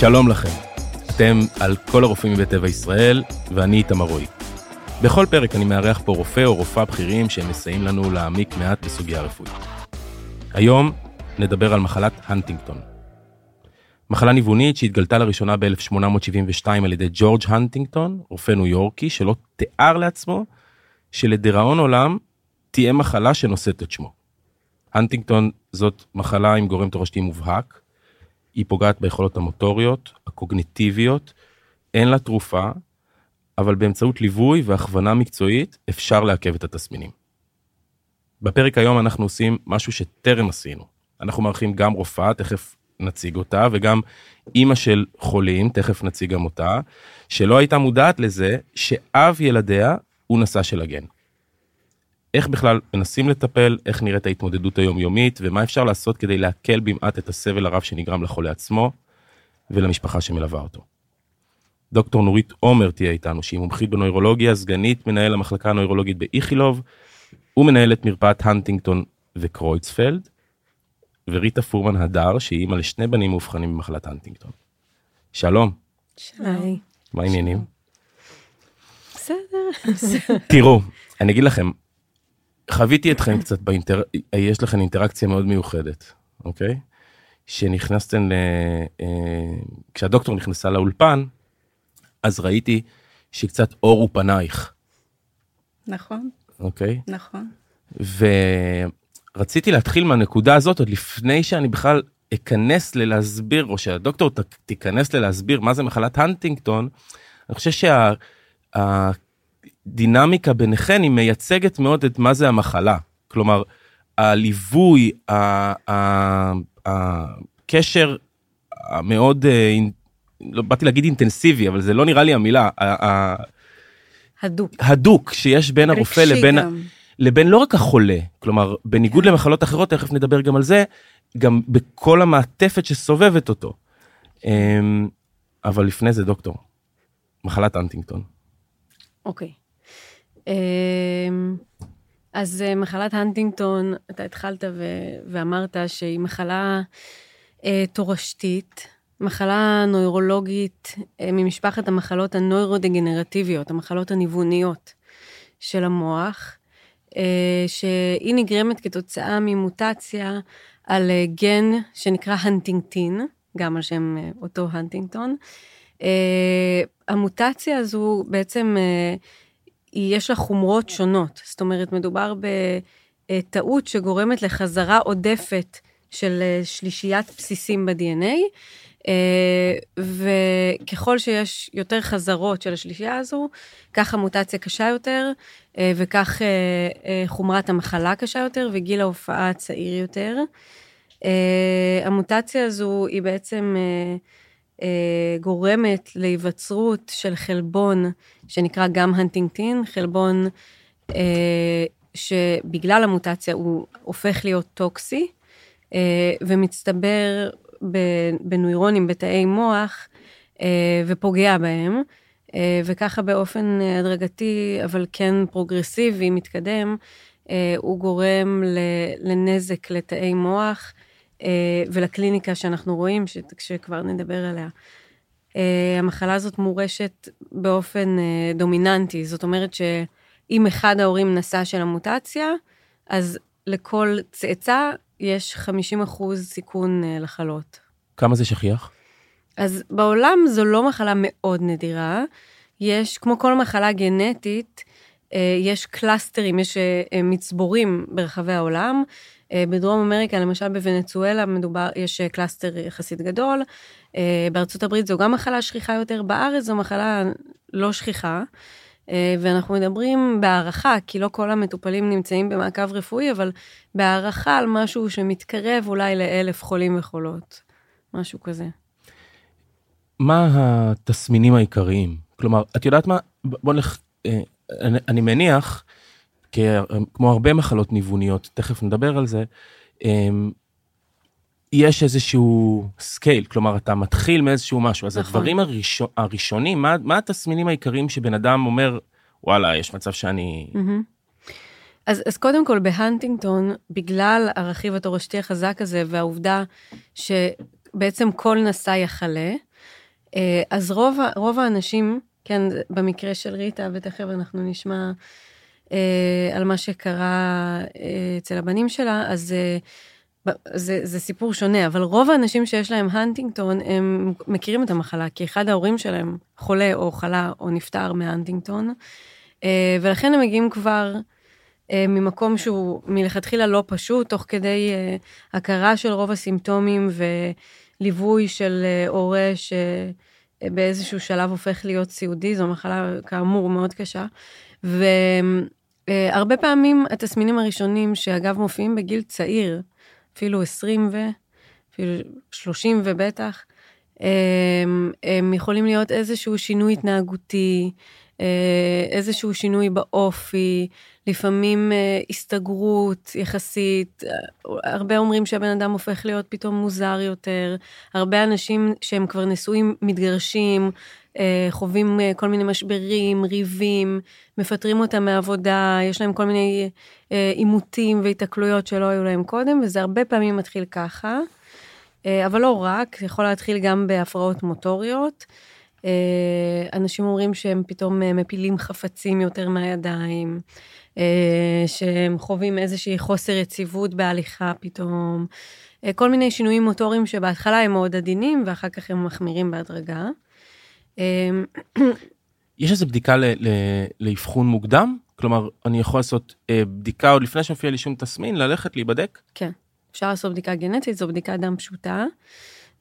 שלום לכם, אתם על כל הרופאים בטבע ישראל, ואני איתם הרואי. בכל פרק אני מארח פה רופא או רופאה בכירים שהם מסייעים לנו להעמיק מעט בסוגיה הרפואית. היום נדבר על מחלת הנטינגטון. מחלה ניוונית שהתגלתה לראשונה ב-1872 על ידי ג'ורג' הנטינגטון, רופא ניו יורקי שלא תיאר לעצמו שלדיראון עולם תהיה מחלה שנושאת את שמו. הנטינגטון זאת מחלה עם גורם תורשתי מובהק, היא פוגעת ביכולות המוטוריות, הקוגניטיביות, אין לה תרופה, אבל באמצעות ליווי והכוונה מקצועית אפשר לעכב את התסמינים. בפרק היום אנחנו עושים משהו שטרם עשינו. אנחנו מארחים גם רופאה, תכף נציג אותה, וגם אימא של חולים, תכף נציג גם אותה, שלא הייתה מודעת לזה שאב ילדיה הוא נשא של הגן. איך בכלל מנסים לטפל, איך נראית ההתמודדות היומיומית, ומה אפשר לעשות כדי להקל במעט את הסבל הרב שנגרם לחולה עצמו, ולמשפחה שמלווה אותו. דוקטור נורית עומר תהיה איתנו, שהיא מומחית בנוירולוגיה, סגנית מנהל המחלקה הנוירולוגית באיכילוב, ומנהלת מרפאת הנטינגטון וקרויצפלד, וריטה פורמן הדר, שהיא אמא לשני בנים מאובחנים במחלת הנטינגטון. שלום. שלום. מה העניינים? בסדר. תראו, אני אגיד לכם, חוויתי אתכם קצת יש לכם אינטראקציה מאוד מיוחדת, אוקיי? שנכנסתם כשהדוקטור נכנסה לאולפן, אז ראיתי שקצת אור ופנייך. נכון. אוקיי? נכון. ורציתי להתחיל מהנקודה הזאת, עוד לפני שאני בכלל אכנס ללהסביר, או שהדוקטור תיכנס ללהסביר מה זה מחלת הנטינגטון, אני חושב דינמיקה ביניכן היא מייצגת מאוד את מה זה המחלה. כלומר, הליווי, הקשר המאוד, לא באתי להגיד אינטנסיבי, אבל זה לא נראה לי המילה. הדוק שיש בין הרופא לבין לא רק החולה. כלומר, בניגוד למחלות אחרות, תכף נדבר גם על זה, גם בכל המעטפת שסובבת אותו. אבל לפני זה, דוקטור, מחלת הנטינגטון. אוקיי. אז מחלת הנטינגטון, אתה התחלת ואמרת שהיא מחלה תורשתית, מחלה נוירולוגית ממשפחת המחלות הנוירודגנרטיביות, המחלות הניווניות של המוח, שהיא נגרמת כתוצאה ממוטציה על גן שנקרא הנטינגטין, גם על שם אותו הנטינגטון, המוטציה הזו בעצם יש לה חומרות שונות, זאת אומרת מדובר בטעות שגורמת לחזרה עודפת של שלישיית בסיסים ב-DNA, וככל שיש יותר חזרות של השלישייה הזו, כך המוטציה קשה יותר, וכך חומרת המחלה קשה יותר, וגיל ההופעה צעיר יותר. המוטציה הזו היא בעצם גורמת להיווצרות של חלבון שנקרא גם הנטינגטין, חלבון שבגלל המוטציה הוא הופך להיות טוקסי, ומצטבר בנוירונים, בתאי מוח, ופוגע בהם, וככה באופן הדרגתי, אבל כן פרוגרסיבי, מתקדם, הוא גורם לנזק לתאי מוח, ולקליניקה שאנחנו רואים, שכבר נדבר עליה. המחלה הזאת מורשת באופן דומיננטי, זאת אומרת שאם אחד ההורים נשא של המוטציה, אז לכל צאצא יש 50% סיכון לחלות. כמה זה שכיח? אז בעולם זו לא מחלה מאוד נדירה, יש כמו כל מחלה גנטית, יש קלסטרים, יש מצבורים ברחבי העולם, בדרום אמריקה, למשל בוונצואלה, יש קלסטר יחסית גדול, בארצות הברית זו גם מחלה שכיחה יותר, בארץ זו מחלה לא שכיחה, ואנחנו מדברים בהערכה, כי לא כל המטופלים נמצאים במעקב רפואי, אבל בהערכה על משהו שמתקרב אולי ל1,000 חולים וחולות, משהו כזה. מה התסמינים העיקריים? כלומר, את יודעת מה? בוא נלך, אני מניח, כמו הרבה מחלות ניווניות, תכף נדבר על זה, יש איזשהו סקייל, כלומר, אתה מתחיל מאיזשהו משהו, אז הדברים הראשונים, מה התסמינים העיקריים שבן אדם אומר, וואלה, יש מצב שאני... אז קודם כל, בהנטינגטון, בגלל הרכיב התורשתי החזק הזה, והעובדה שבעצם כל נשא יחלה, אז רוב האנשים, כן, במקרה של ריטה, ותכף אנחנו נשמע על מה שקרה אצל הבנים שלה, אז זה סיפור שונה, אבל רוב האנשים שיש להם הנטינגטון, הם מכירים את המחלה, כי אחד ההורים שלהם חולה או חלה או נפטר מההנטינגטון, ולכן הם מגיעים כבר ממקום שהוא מלכתחילה לא פשוט, תוך כדי הכרה של רוב הסימפטומים וליווי של הורה שבאיזשהו שלב הופך להיות סיעודי, זו מחלה כאמור מאוד קשה, והרבה פעמים התסמינים הראשונים שאגב מופיעים בגיל צעיר, אפילו 20 אפילו 30 ובטח, הם יכולים להיות איזשהו שינוי התנהגותי, איזשהו שינוי באופי, לפעמים הסתגרות יחסית, הרבה אומרים שהבן אדם הופך להיות פתאום מוזר יותר, הרבה אנשים שהם כבר נשואים מתגרשים, חווים כל מיני משברים, ריבים, מפטרים אותם מהעבודה, יש להם כל מיני עימותים והתעכלויות שלא היו להם קודם, וזה הרבה פעמים מתחיל ככה, אבל לא רק, זה יכול להתחיל גם בהפרעות מוטוריות, אנשים אומרים שהם פתאום מפילים חפצים יותר מהידיים, שהם חווים איזושהי חוסר יציבות בהליכה פתאום, כל מיני שינויים מוטוריים שבהתחלה הם מאוד עדינים, ואחר כך הם מחמירים בהדרגה. יש איזו בדיקה לאבחון מוקדם? כלומר, אני יכול לעשות בדיקה עוד לפני שמופיע לי שום תסמין, ללכת להיבדק? כן, אפשר לעשות בדיקה גנטית, זו בדיקה דם פשוטה,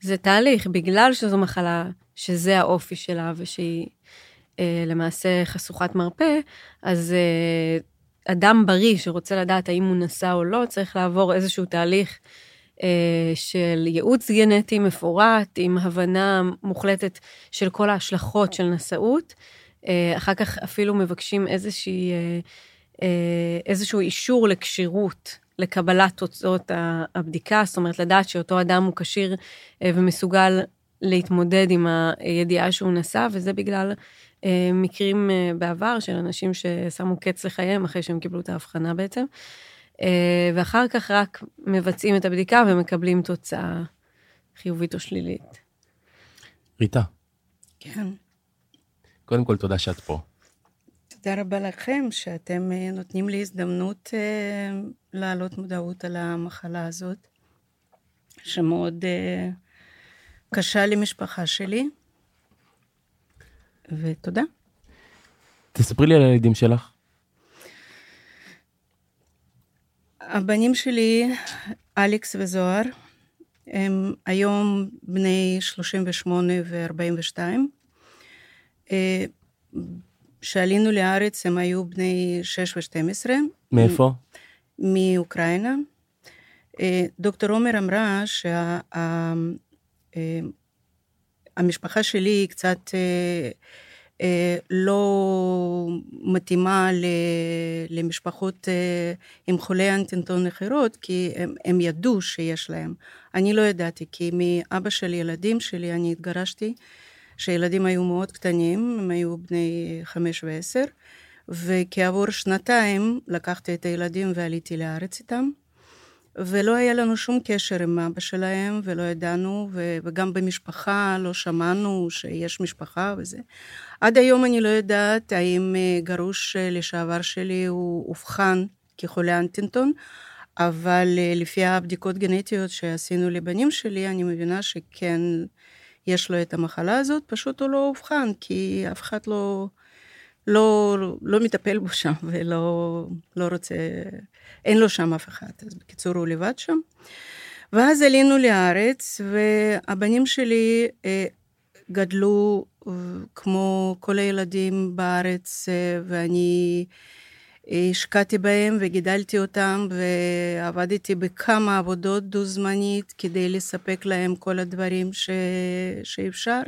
זה תהליך, בגלל שזו מחלה, שזה האופי שלה, ושהיא למעשה חשוכת מרפא, אז אדם בריא שרוצה לדעת האם הוא נשא או לא, צריך לעבור איזשהו תהליך של ייעוץ גנטי מפורט, עם הבנה מוחלטת של כל ההשלכות של נשאות, אחר כך אפילו מבקשים איזשהו אישור לקשירות, לקבלת תוצאות הבדיקה, זאת אומרת לדעת שאותו אדם הוא כשיר ומסוגל להתמודד עם הידיעה שהוא נשא, וזה בגלל מקרים בעבר של אנשים ששמו קץ לחייהם אחרי שהם קיבלו את ההבחנה בעצם, ואחר כך רק מבצעים את הבדיקה ומקבלים תוצאה חיובית או שלילית. ריטה. כן. קודם כל תודה שאת פה. תודה רבה לכם שאתם נותנים לי הזדמנות להעלות מודעות על המחלה הזאת, שמאוד קשה למשפחה שלי, ותודה. תספרי לי על הילדים שלך. הבנים שלי, אלכס וזוהר, הם היום בני 38 ו-42, כשעלינו לארץ הם היו בני 6 ו-12. מאיפה? מאוקראינה. דוקטור עומר אמרה שהמשפחה שלי היא קצת לא מתאימה למשפחות עם חולי הנטינגטון אחרות, כי הם ידעו שיש להם. אני לא ידעתי, כי מאבא של ילדים שלי אני התגרשתי, שהילדים היו מאוד קטנים, הם היו בני 5 ו-10, וכעבור 2 לקחתי את הילדים ועליתי לארץ איתם, ולא היה לנו שום קשר עם אבא שלהם, ולא ידענו, וגם במשפחה לא שמענו שיש משפחה וזה. עד היום אני לא יודעת האם גרוש לשעבר שלי הוא אובחן כחולה הנטינגטון, אבל לפי הבדיקות גנטיות שעשינו לבנים שלי, אני מבינה שכן יש לו את המחלה הזאת, פשוט הוא לא אובחן, כי אף אחד לא מטפל בו שם, ולא רוצה, אין לו שם אף אחד, אז בקיצור הוא לבד שם. ואז עלינו לארץ, והבנים שלי גדלו כמו כל הילדים בארץ, ואני השקעתי בהם וגידלתי אותם, ועבדתי בכמה עבודות דו זמנית, כדי לספק להם כל הדברים שאפשר,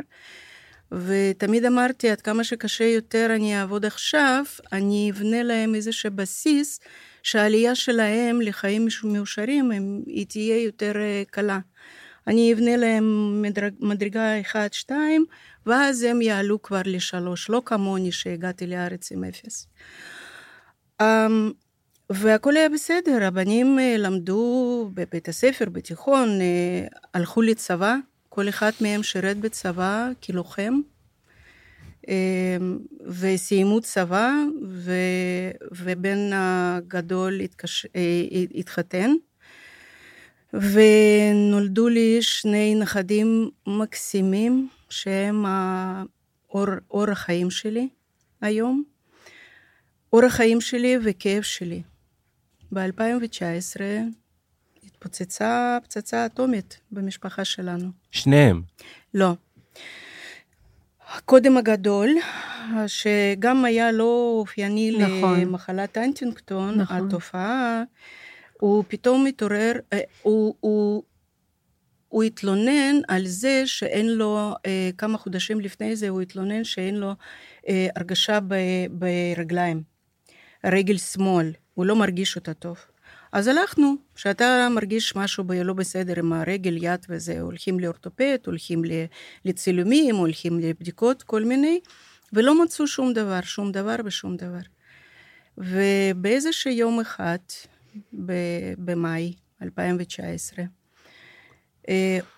ותמיד אמרתי, עד כמה שקשה יותר אני אעבוד עכשיו, אני אבנה להם איזשהו בסיס, שהעלייה שלהם לחיים מאושרים, היא תהיה יותר קלה. אני אבנה להם מדרגה 1, 2, ואז הם יעלו כבר ל3, לא כמוני שהגעתי לארץ עם 0. והכל היה בסדר, הבנים למדו בבית הספר, בתיכון, הלכו לצבא, כל אחד מהם שירת בצבא כלוחם, וסיימו צבא, ובן הגדול התחתן, ונולדו לי שני נכדים מקסימים, שהם אור החיים שלי היום, אור החיים שלי וכאב שלי. ב-2019 התפוצצה פצצה אטומית במשפחה שלנו. שניהם? לא. הקודם הגדול, שגם היה לא אופייני למחלת הנטינגטון, התופעה, הוא פתאום מתעורר, הוא התלונן על זה שאין לו, כמה חודשים לפני זה הוא התלונן שאין לו הרגשה ברגליים, רגל שמאל, הוא לא מרגיש אותה טוב. אז הלכנו, שאתה מרגיש משהו לא בסדר עם הרגל, יד וזה, הולכים לאורתופד, הולכים לצילומים, הולכים לבדיקות, כל מיני, ולא מצאו שום דבר. ובאיזשהו יום אחד, במאי 2019,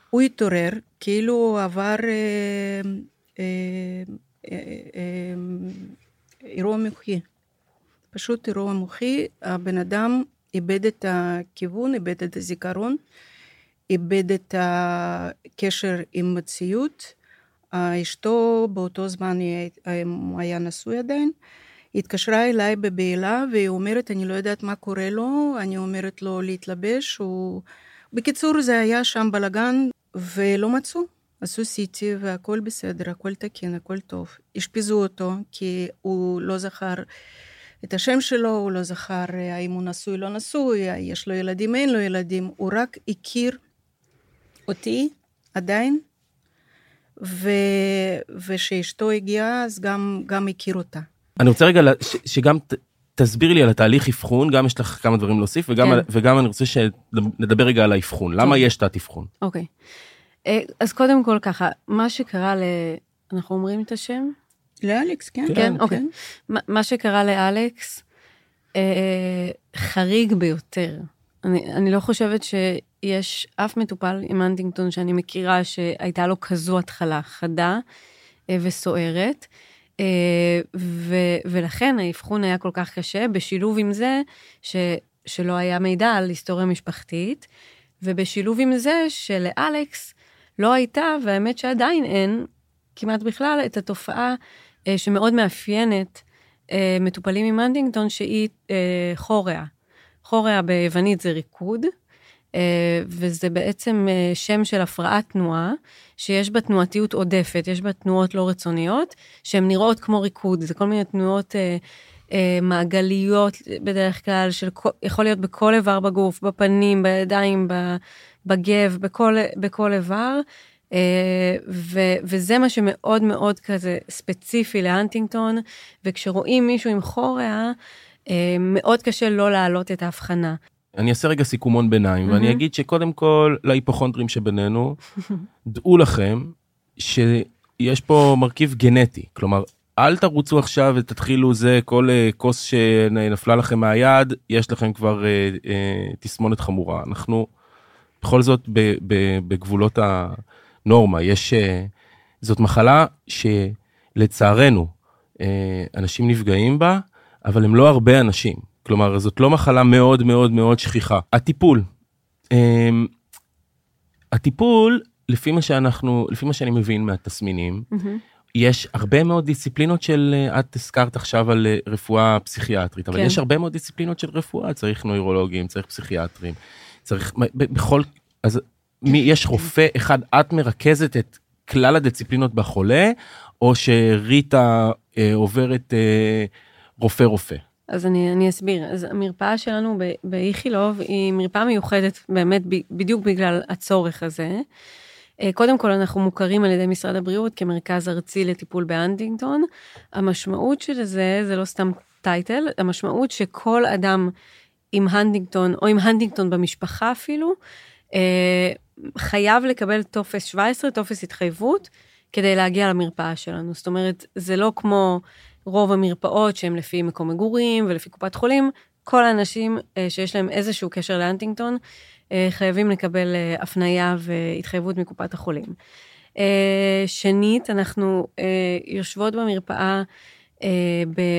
הוא התעורר, כאילו הוא עבר אירוע מוחי, פשוט אירוע מוחי, הבן אדם איבד את הכיוון, איבד את הזיכרון, איבד את הקשר עם מציאות, אשתו באותו זמן היה נשוי עדיין, התקשרה אליי בבעלה, והיא אומרת, אני לא יודעת מה קורה לו, אני אומרת לו להתלבש, בקיצור זה היה שם בלגן, ולא מצאו, עשו סיטי והכל בסדר, הכל תקין, הכל טוב, השפיזו אותו, כי הוא לא זכר את השם שלו, הוא לא זכר האם הוא נשוי, לא נשוי, יש לו ילדים, אין לו ילדים, הוא רק הכיר אותי עדיין, ושאשתו הגיעה, אז גם הכיר אותה. אני רוצה רגע שגם תסביר לי על התהליך אבחון, גם יש לך כמה דברים להוסיף, וגם אני רוצה שנדבר רגע על האבחון, למה יש תת אבחון? אוקיי, אז קודם כל ככה, מה שקרה אנחנו אומרים את השם? לאלכס, כן. כן, אוקיי. מה שקרה לאלכס, חריג ביותר. אני לא חושבת שיש אף מטופל עם הנטינגטון שאני מכירה שהייתה לו כזו התחלה חדה וסוערת, ולכן האבחון היה כל כך קשה, בשילוב עם זה שלא היה מידע על היסטוריה משפחתית, ובשילוב עם זה שלאלכס לא הייתה, והאמת שעדיין אין, כמעט בכלל, את התופעה שמאוד מאפיינת מטופלים עם הנטינגטון, שהיא חוריה. חוריה ביוונית זה ריקוד, וזה בעצם שם של הפרעת תנועה, שיש בה תנועתיות עודפת, יש בה תנועות לא רצוניות, שהן נראות כמו ריקוד, זה כל מיני תנועות מעגליות בדרך כלל, יכול להיות בכל איבר בגוף, בפנים, בידיים, בגב, בכל איבר, וזה מה שמאוד מאוד כזה ספציפי להנטינגטון, וכשרואים מישהו עם חוריה, מאוד קשה לא להעלות את ההבחנה. אני אעשה רגע סיכומון ביניים, ואני אגיד שקודם כל, להיפוכונדרים שבינינו, דעו לכם שיש פה מרכיב גנטי, כלומר, אל תרוצו עכשיו ותתחילו זה, כל כוס שנפלה לכם מהיד, יש לכם כבר תסמונת חמורה. אנחנו, בכל זאת, בגבולות נורמה, זאת מחלה שלצערנו אנשים נפגעים בה, אבל הם לא הרבה אנשים. כלומר, זאת לא מחלה מאוד מאוד מאוד שכיחה. הטיפול, לפי מה שאני מבין מהתסמינים, יש הרבה מאוד דיסציפלינות את הזכרת עכשיו על רפואה פסיכיאטרית, אבל יש הרבה מאוד דיסציפלינות של רפואה, צריך נוירולוגים, צריך פסיכיאטרים, צריך אז יש רופא אחד, את מרכזת את כלל הדיסציפלינות בחולה, או שריטה עוברת רופא? אז אני אסביר. אז המרפאה שלנו באיכילוב היא מרפאה מיוחדת באמת בדיוק בגלל הצורך הזה. קודם כל אנחנו מוכרים על ידי משרד הבריאות כמרכז ארצי לטיפול בהנטינגטון. המשמעות של זה לא סתם טייטל, המשמעות שכל אדם עם הנטינגטון או עם הנטינגטון במשפחה אפילו, חייב לקבל טופס 17, טופס התחייבות, כדי להגיע למרפאה שלנו. זאת אומרת, זה לא כמו רוב המרפאות שהן לפי מקום מגורים ולפי קופת חולים, כל האנשים שיש להם איזשהו קשר להנטינגטון, חייבים לקבל הפנייה והתחייבות מקופת החולים. שנית, אנחנו יושבות במרפאה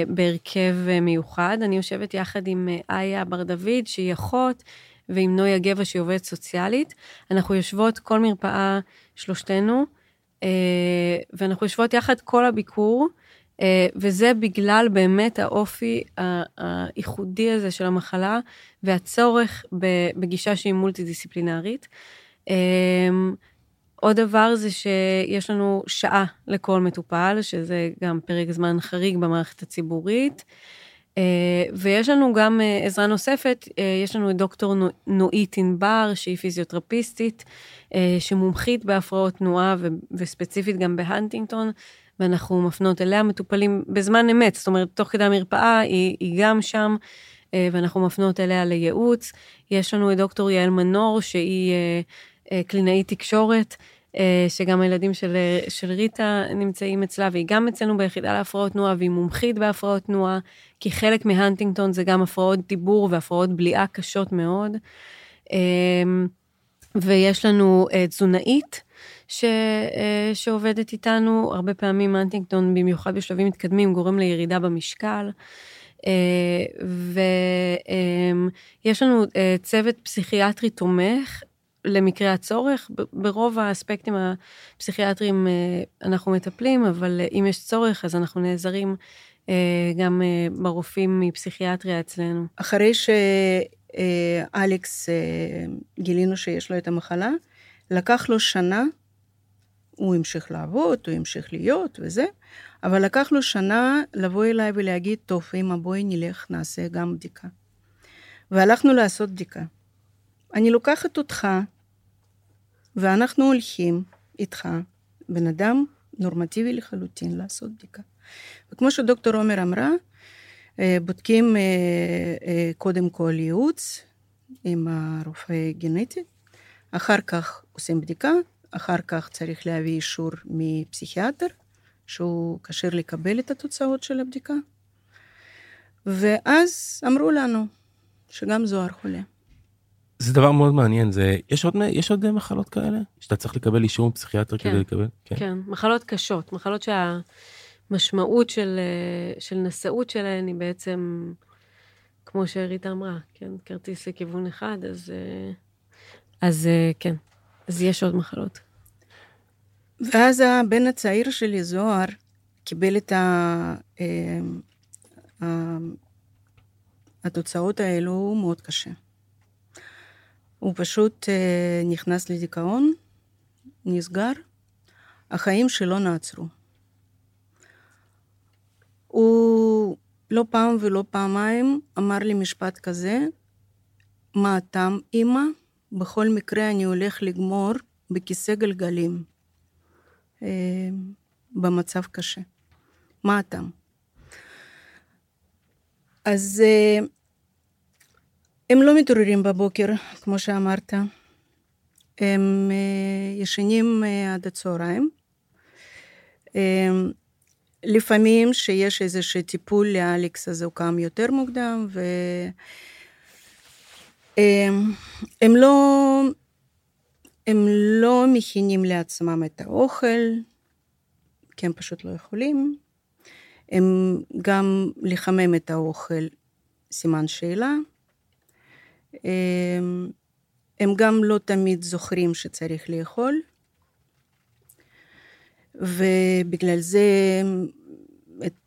בהרכב מיוחד, אני יושבת יחד עם איה בר דוד, שהיא אחות, ועם נוי הגבע, שהיא עובדת סוציאלית. אנחנו יושבות כל מרפאה שלושתנו, ואנחנו יושבות יחד כל הביקור, וזה בגלל באמת האופי הייחודי הזה של המחלה, והצורך בגישה שהיא מולטי-דיסציפלינרית. עוד דבר זה שיש לנו שעה לכל מטופל, שזה גם פרק זמן חריג במערכת הציבורית, ויש לנו גם עזרה נוספת, יש לנו את דוקטור נוי טנבר, שהיא פיזיותרפיסטית, שמומחית בהפרעות תנועה, וספציפית גם בהנטינגטון, ואנחנו מפנות אליה מטופלים בזמן אמת, זאת אומרת, תוך כדי המרפאה, היא גם שם, ואנחנו מפנות אליה לייעוץ. יש לנו את דוקטור יעל מנור, שהיא קלינאית תקשורת, שגם הילדים של ריטה נמצאים אצלה, והיא גם אצלנו ביחידה להפרעות תנועה, והיא מומחית בהפרעות תנועה, כי חלק מהנטינגטון זה גם הפרעות דיבור, והפרעות בליעה קשות מאוד. ויש לנו תזונאית, שעובדת איתנו, הרבה פעמים הנטינגטון, במיוחד בשלבים מתקדמים, גורם לירידה במשקל, ויש לנו צוות פסיכיאטרי תומך, למקרה הצורך, ברוב האספקטים הפסיכיאטריים אנחנו מטפלים, אבל אם יש צורך, אז אנחנו נעזרים גם ברופאים מפסיכיאטריה אצלנו. אחרי שאלכס גילינו שיש לו את המחלה, לקח לו שנה, הוא המשיך לעבוד, הוא המשיך להיות וזה, אבל לקח לו שנה לבוא אליי ולהגיד, טוב, אמא בואי נלך, נעשה גם בדיקה. והלכנו לעשות בדיקה. אני לוקחת אותך, ואנחנו הולכים איתך, בן אדם נורמטיבי לחלוטין, לעשות בדיקה. וכמו שדוקטור עומר אמרה, בודקים קודם כל ייעוץ עם הרופא גנטי, אחר כך עושים בדיקה, אחר כך צריך להביא אישור מפסיכיאטר, שהוא כשר לקבל את התוצאות של הבדיקה. ואז אמרו לנו שגם זוהר חולה. זה דבר מאוד מעניין, יש עוד מחלות כאלה? שאתה צריך לקבל אישור פסיכיאטר כדי לקבל? כן, מחלות קשות, מחלות שהמשמעות של נשאות שלהן היא בעצם, כמו שריטה אמרה, כן, כרטיס לכיוון אחד, אז כן, אז יש עוד מחלות. ואז הבן הצעיר שלי, זוהר, קיבל את התוצאות האלו מאוד קשה. הוא פשוט נכנס לדיכאון, נסגר, החיים שלו נעצרו. הוא לא פעם ולא פעמיים אמר לי משפט כזה, מה אתם, אמא? בכל מקרה אני הולך לגמור בכיסא גלגלים, במצב קשה. מה אתם? אז הם לא מתעוררים בבוקר, כמו שאמרת. הם ישנים עד הצהריים. לפעמים שיש איזשהו טיפול לאלכס, אז הוא קם יותר מוקדם, הם לא מכינים לעצמם את האוכל, כי הם פשוט לא יכולים. הם גם לחמם את האוכל, סימן שאלה. הם גם לא תמיד זוכרים שצריך לאכול, ובגלל זה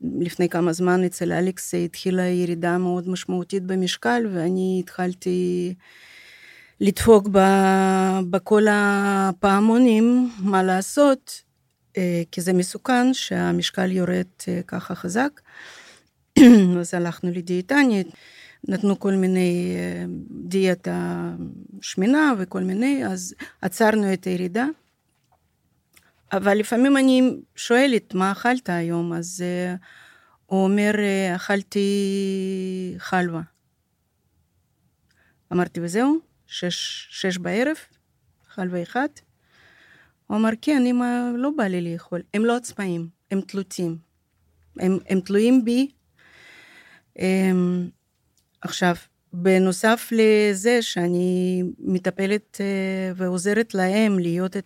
לפני כמה זמן אצל אלכס התחילה ירידה מאוד משמעותית במשקל, ואני התחלתי לדפוק בכל הפעמונים מה לעשות, כי זה מסוכן שהמשקל יורד ככה חזק. אז הלכנו לדיאטנית, נתנו כל מיני דיאטה שמינה וכל מיני, אז עצרנו את הירידה. אבל לפעמים אני שואלת, מה אכלת היום? אז הוא אומר, אכלתי חלווה. אמרתי, וזהו, 6 בערב, חלווה אחד. הוא אמר, כן, אמא, לא בא לי לאכול. הם לא עצמאים, הם תלותים. הם תלויים בי. עכשיו, בנוסף לזה שאני מטפלת ועוזרת להם להיות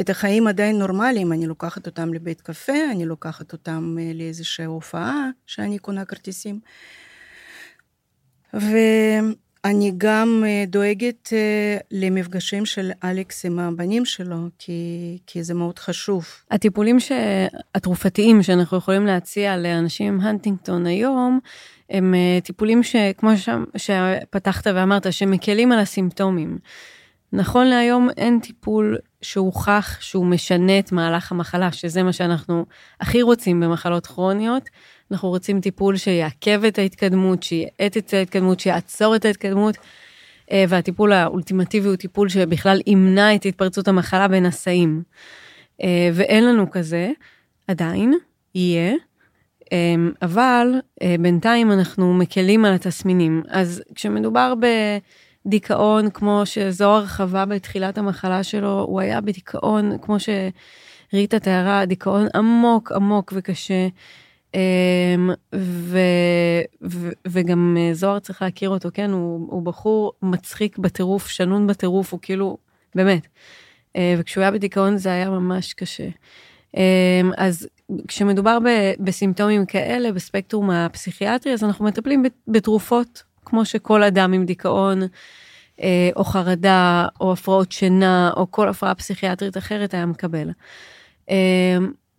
את החיים עדיין נורמליים, אני לוקחת אותם לבית קפה, אני לוקחת אותם לאיזושהי הופעה שאני קונה כרטיסים, ואני גם דואגת למפגשים של אלכס עם הבנים שלו, כי זה מאוד חשוב. הטיפולים התרופתיים שאנחנו יכולים להציע לאנשים עם הנטינגטון היום, הם טיפולים שכמו שפתחת ואמרת, שמקלים על הסימפטומים. נכון להיום אין טיפול שהוכח שהוא משנה את מהלך המחלה, שזה מה שאנחנו הכי רוצים במחלות כרוניות. אנחנו רוצים טיפול שיעכב את ההתקדמות, שיעט את ההתקדמות, שיעצור את ההתקדמות, והטיפול האולטימטיבי הוא טיפול שבכלל ימנע את התפרצות המחלה בנשאים. ואין לנו כזה, עדיין, יהיה, אבל בינתיים אנחנו מקלים על התסמינים. אז כשמדובר בדיכאון, כמו שזוהר חווה בתחילת המחלה שלו, הוא היה בדיכאון, כמו שריטה תיארה, דיכאון עמוק עמוק וקשה, וגם זוהר צריך להכיר אותו, כן, הוא בחור מצחיק בטירוף, שנון בטירוף, הוא כאילו, באמת, וכשהוא היה בדיכאון זה היה ממש קשה. אז כשמדובר בסימפטומים כאלה, בספקטרום הפסיכיאטרי, אז אנחנו מטפלים בתרופות, כמו שכל אדם עם דיכאון, או חרדה, או הפרעות שינה, או כל הפרעה פסיכיאטרית אחרת היה מקבל.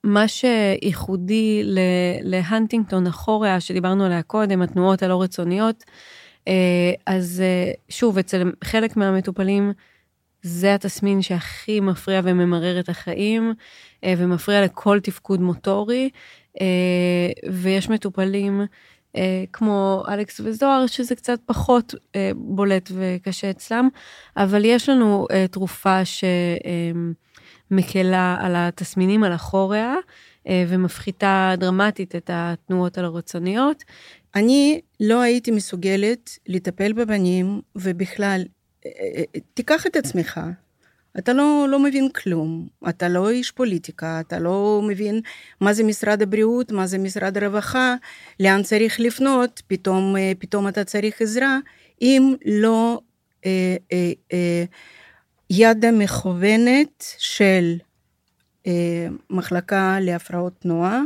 מה שייחודי להנטינגטון אחוריה, שדיברנו עליה קודם, התנועות הלא רצוניות, אז שוב, אצל חלק מהמטופלים, זה התסמין שהכי מפריע וממרר את החיים, ומפריע לכל תפקוד מוטורי, ויש מטופלים כמו אלכס וזוהר, שזה קצת פחות בולט וקשה אצלם, אבל יש לנו תרופה שמקלה על התסמינים, על החוריה, ומפחיתה דרמטית את התנועות הלא רצוניות. אני לא הייתי מסוגלת לטפל בבנים, ובכלל, תיקח את עצמך, אתה לא מבין כלום, אתה לא איש פוליטיקה, אתה לא מבין מה זה משרד הבריאות, מה זה משרד הרווחה, לאן צריך לפנות, פתאום אתה צריך עזרה, אם לא ידע מכוונת של מחלקה להפרעות תנועה,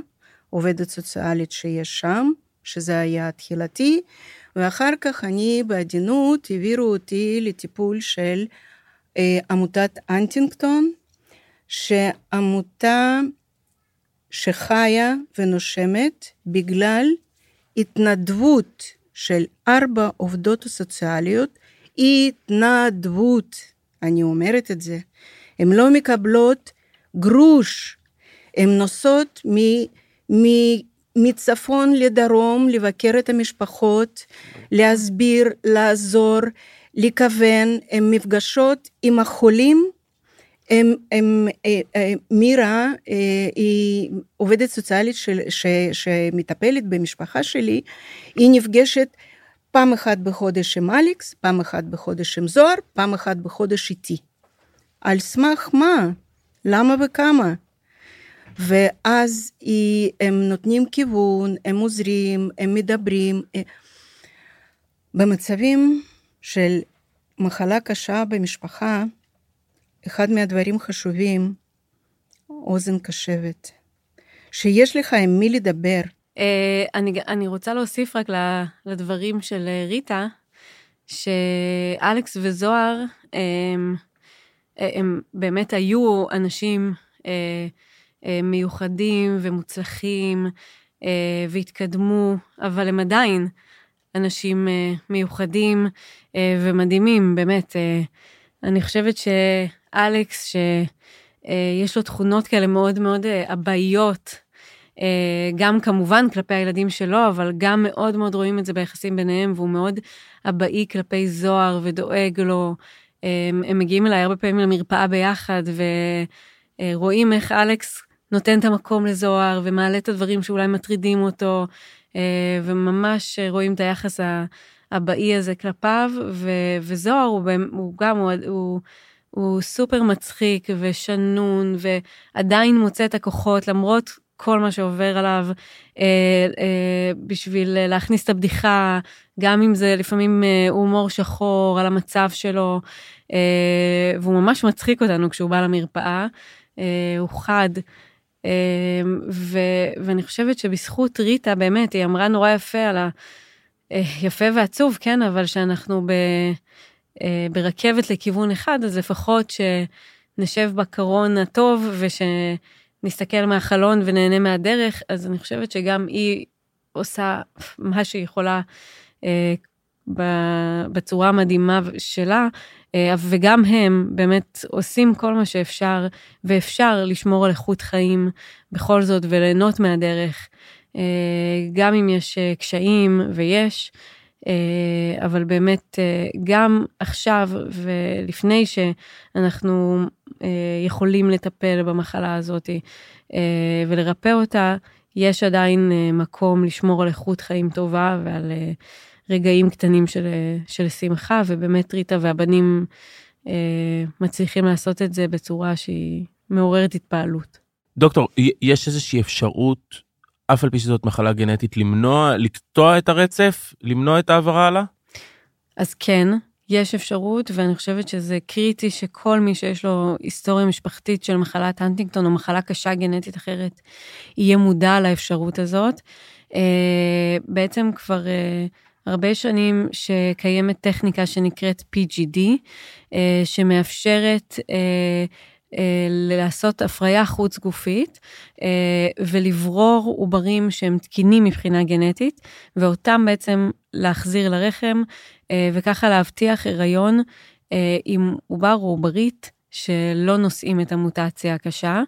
עובדת סוציאלית שיש שם, שזה היה תחילתי, ואחר כך אני בעדינות העבירו אותי לטיפול של עמותת הנטינגטון, שעמותה שחיה ונושמת בגלל התנדבות של 4 עובדות סוציאליות, התנדבות, אני אומרת את זה, הן לא מקבלות גרוש, הן נוסעות מצפון לדרום, לבקר את המשפחות, להסביר, לעזור, לכוון, הם מפגשות עם החולים, מירה, היא עובדת סוציאלית שמטפלת במשפחה שלי, היא נפגשת פעם אחת בחודש עם אלכס, פעם אחת בחודש עם זוהר, פעם אחת בחודש איתי. על סמך מה? למה וכמה? ואז הם נותנים כיוון, הם עוזרים, הם מדברים. במצבים של מחלה קשה במשפחה, אחד מהדברים חשובים, אוזן קשבת. שיש לך עם מי לדבר. אני רוצה להוסיף רק לדברים של ריטה, שאלכס וזוהר, הם באמת היו אנשים מיוחדים ומוצלחים, והתקדמו, אבל הם עדיין אנשים מיוחדים ומדהימים, באמת. אני חושבת שאלכס, שיש לו תכונות כאלה מאוד מאוד אבאיות, גם כמובן כלפי הילדים שלו, אבל גם מאוד מאוד רואים את זה ביחסים ביניהם, והוא מאוד אבאי כלפי זוהר ודואג לו. הם מגיעים אליי הרבה פעמים למרפאה ביחד, ורואים איך אלכס נותן את המקום לזוהר, ומעלה את הדברים שאולי מטרידים אותו, וממש רואים את היחס הבאי הזה כלפיו, וזוהר הוא גם, הוא סופר מצחיק ושנון, ועדיין מוצא את הכוחות, למרות כל מה שעובר עליו, בשביל להכניס את הבדיחה, גם אם זה לפעמים הומור שחור על המצב שלו, והוא ממש מצחיק אותנו כשהוא בא למרפאה, הוא חד, ואני חושבת שבזכות ריטה, באמת, היא אמרה נורא יפה על יפה ועצוב, כן, אבל שאנחנו ברכבת לכיוון אחד, אז לפחות שנשב בקרון הטוב, ושנסתכל מהחלון ונהנה מהדרך, אז אני חושבת שגם היא עושה מה שהיא יכולה בצורה המדהימה שלה, וגם הם באמת עושים כל מה שאפשר, ואפשר לשמור על איכות חיים בכל זאת, וליהנות מהדרך, גם אם יש קשיים ויש, אבל באמת גם עכשיו ולפני שאנחנו יכולים לטפל במחלה הזאת ולרפא אותה, יש עדיין מקום לשמור על איכות חיים טובה ועל רגעים קטנים של שמחה, ובאמת ריטה והבנים מצליחים לעשות את זה בצורה שהיא מעוררת התפעלות. דוקטור, יש איזושהי אפשרות, אף על פי שזאת מחלה גנטית, למנוע, לקטוע את הרצף, למנוע את העברה עלה? אז כן, יש אפשרות, ואני חושבת שזה קריטי שכל מי שיש לו היסטוריה משפחתית של מחלת הנטינגטון, או מחלה קשה גנטית אחרת, יהיה מודע לאפשרות הזאת. בעצם כבר הרבה שנים שקיימת טכניקה שנקראת PGD, שמאפשרת לעשות הפריה חוץ גופית, ולברור עוברים שהם תקינים מבחינה גנטית, ואותם בעצם להחזיר לרחם, וככה להבטיח הריון עם עובר או עוברית, שלא נושאים את המוטציה הקשה.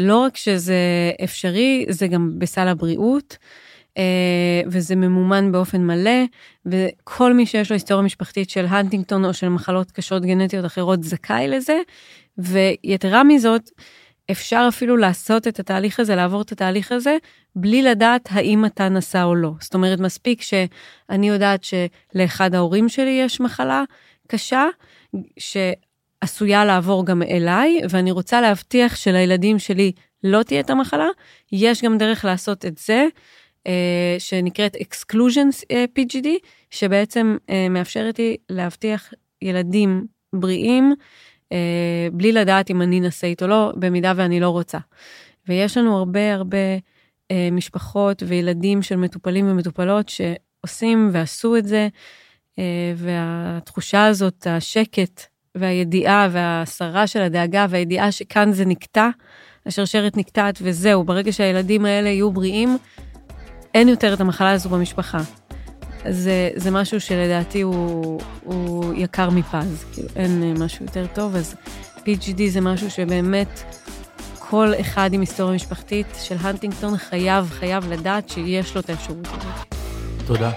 לא רק שזה אפשרי, זה גם בסל הבריאות, וזה ממומן באופן מלא, וכל מי שיש לו היסטוריה משפחתית של הנטינגטון או של מחלות קשות גנטיות אחרות זכאי לזה, ויתרה מזאת, אפשר אפילו לעשות את התהליך הזה, לעבור את התהליך הזה, בלי לדעת האם אתה נסע או לא. זאת אומרת, מספיק שאני יודעת שלאחד ההורים שלי יש מחלה קשה, שעשויה לעבור גם אליי, ואני רוצה להבטיח שלילדים שלי לא תהיה את המחלה, יש גם דרך לעשות את זה, שנקראת Exclusion PGD, שבעצם מאפשרת לי להבטיח ילדים בריאים, בלי לדעת אם אני נשאית או לא, במידה ואני לא רוצה. ויש לנו הרבה הרבה משפחות וילדים של מטופלים ומטופלות שעושים ועשו את זה, והתחושה הזאת, השקט והידיעה והסרה של הדאגה והידיעה שכאן זה נקטע, השרשרת נקטעת וזהו, ברגע שהילדים האלה יהיו בריאים, אין יותר את המחלה הזו במשפחה. זה משהו שלדעתי הוא יקר מפז, כאילו אין משהו יותר טוב, אז PGD זה משהו שבאמת כל אחד עם היסטוריה משפחתית של הנטינגטון חייב לדעת שיש לו את האפשרות הזאת. תודה.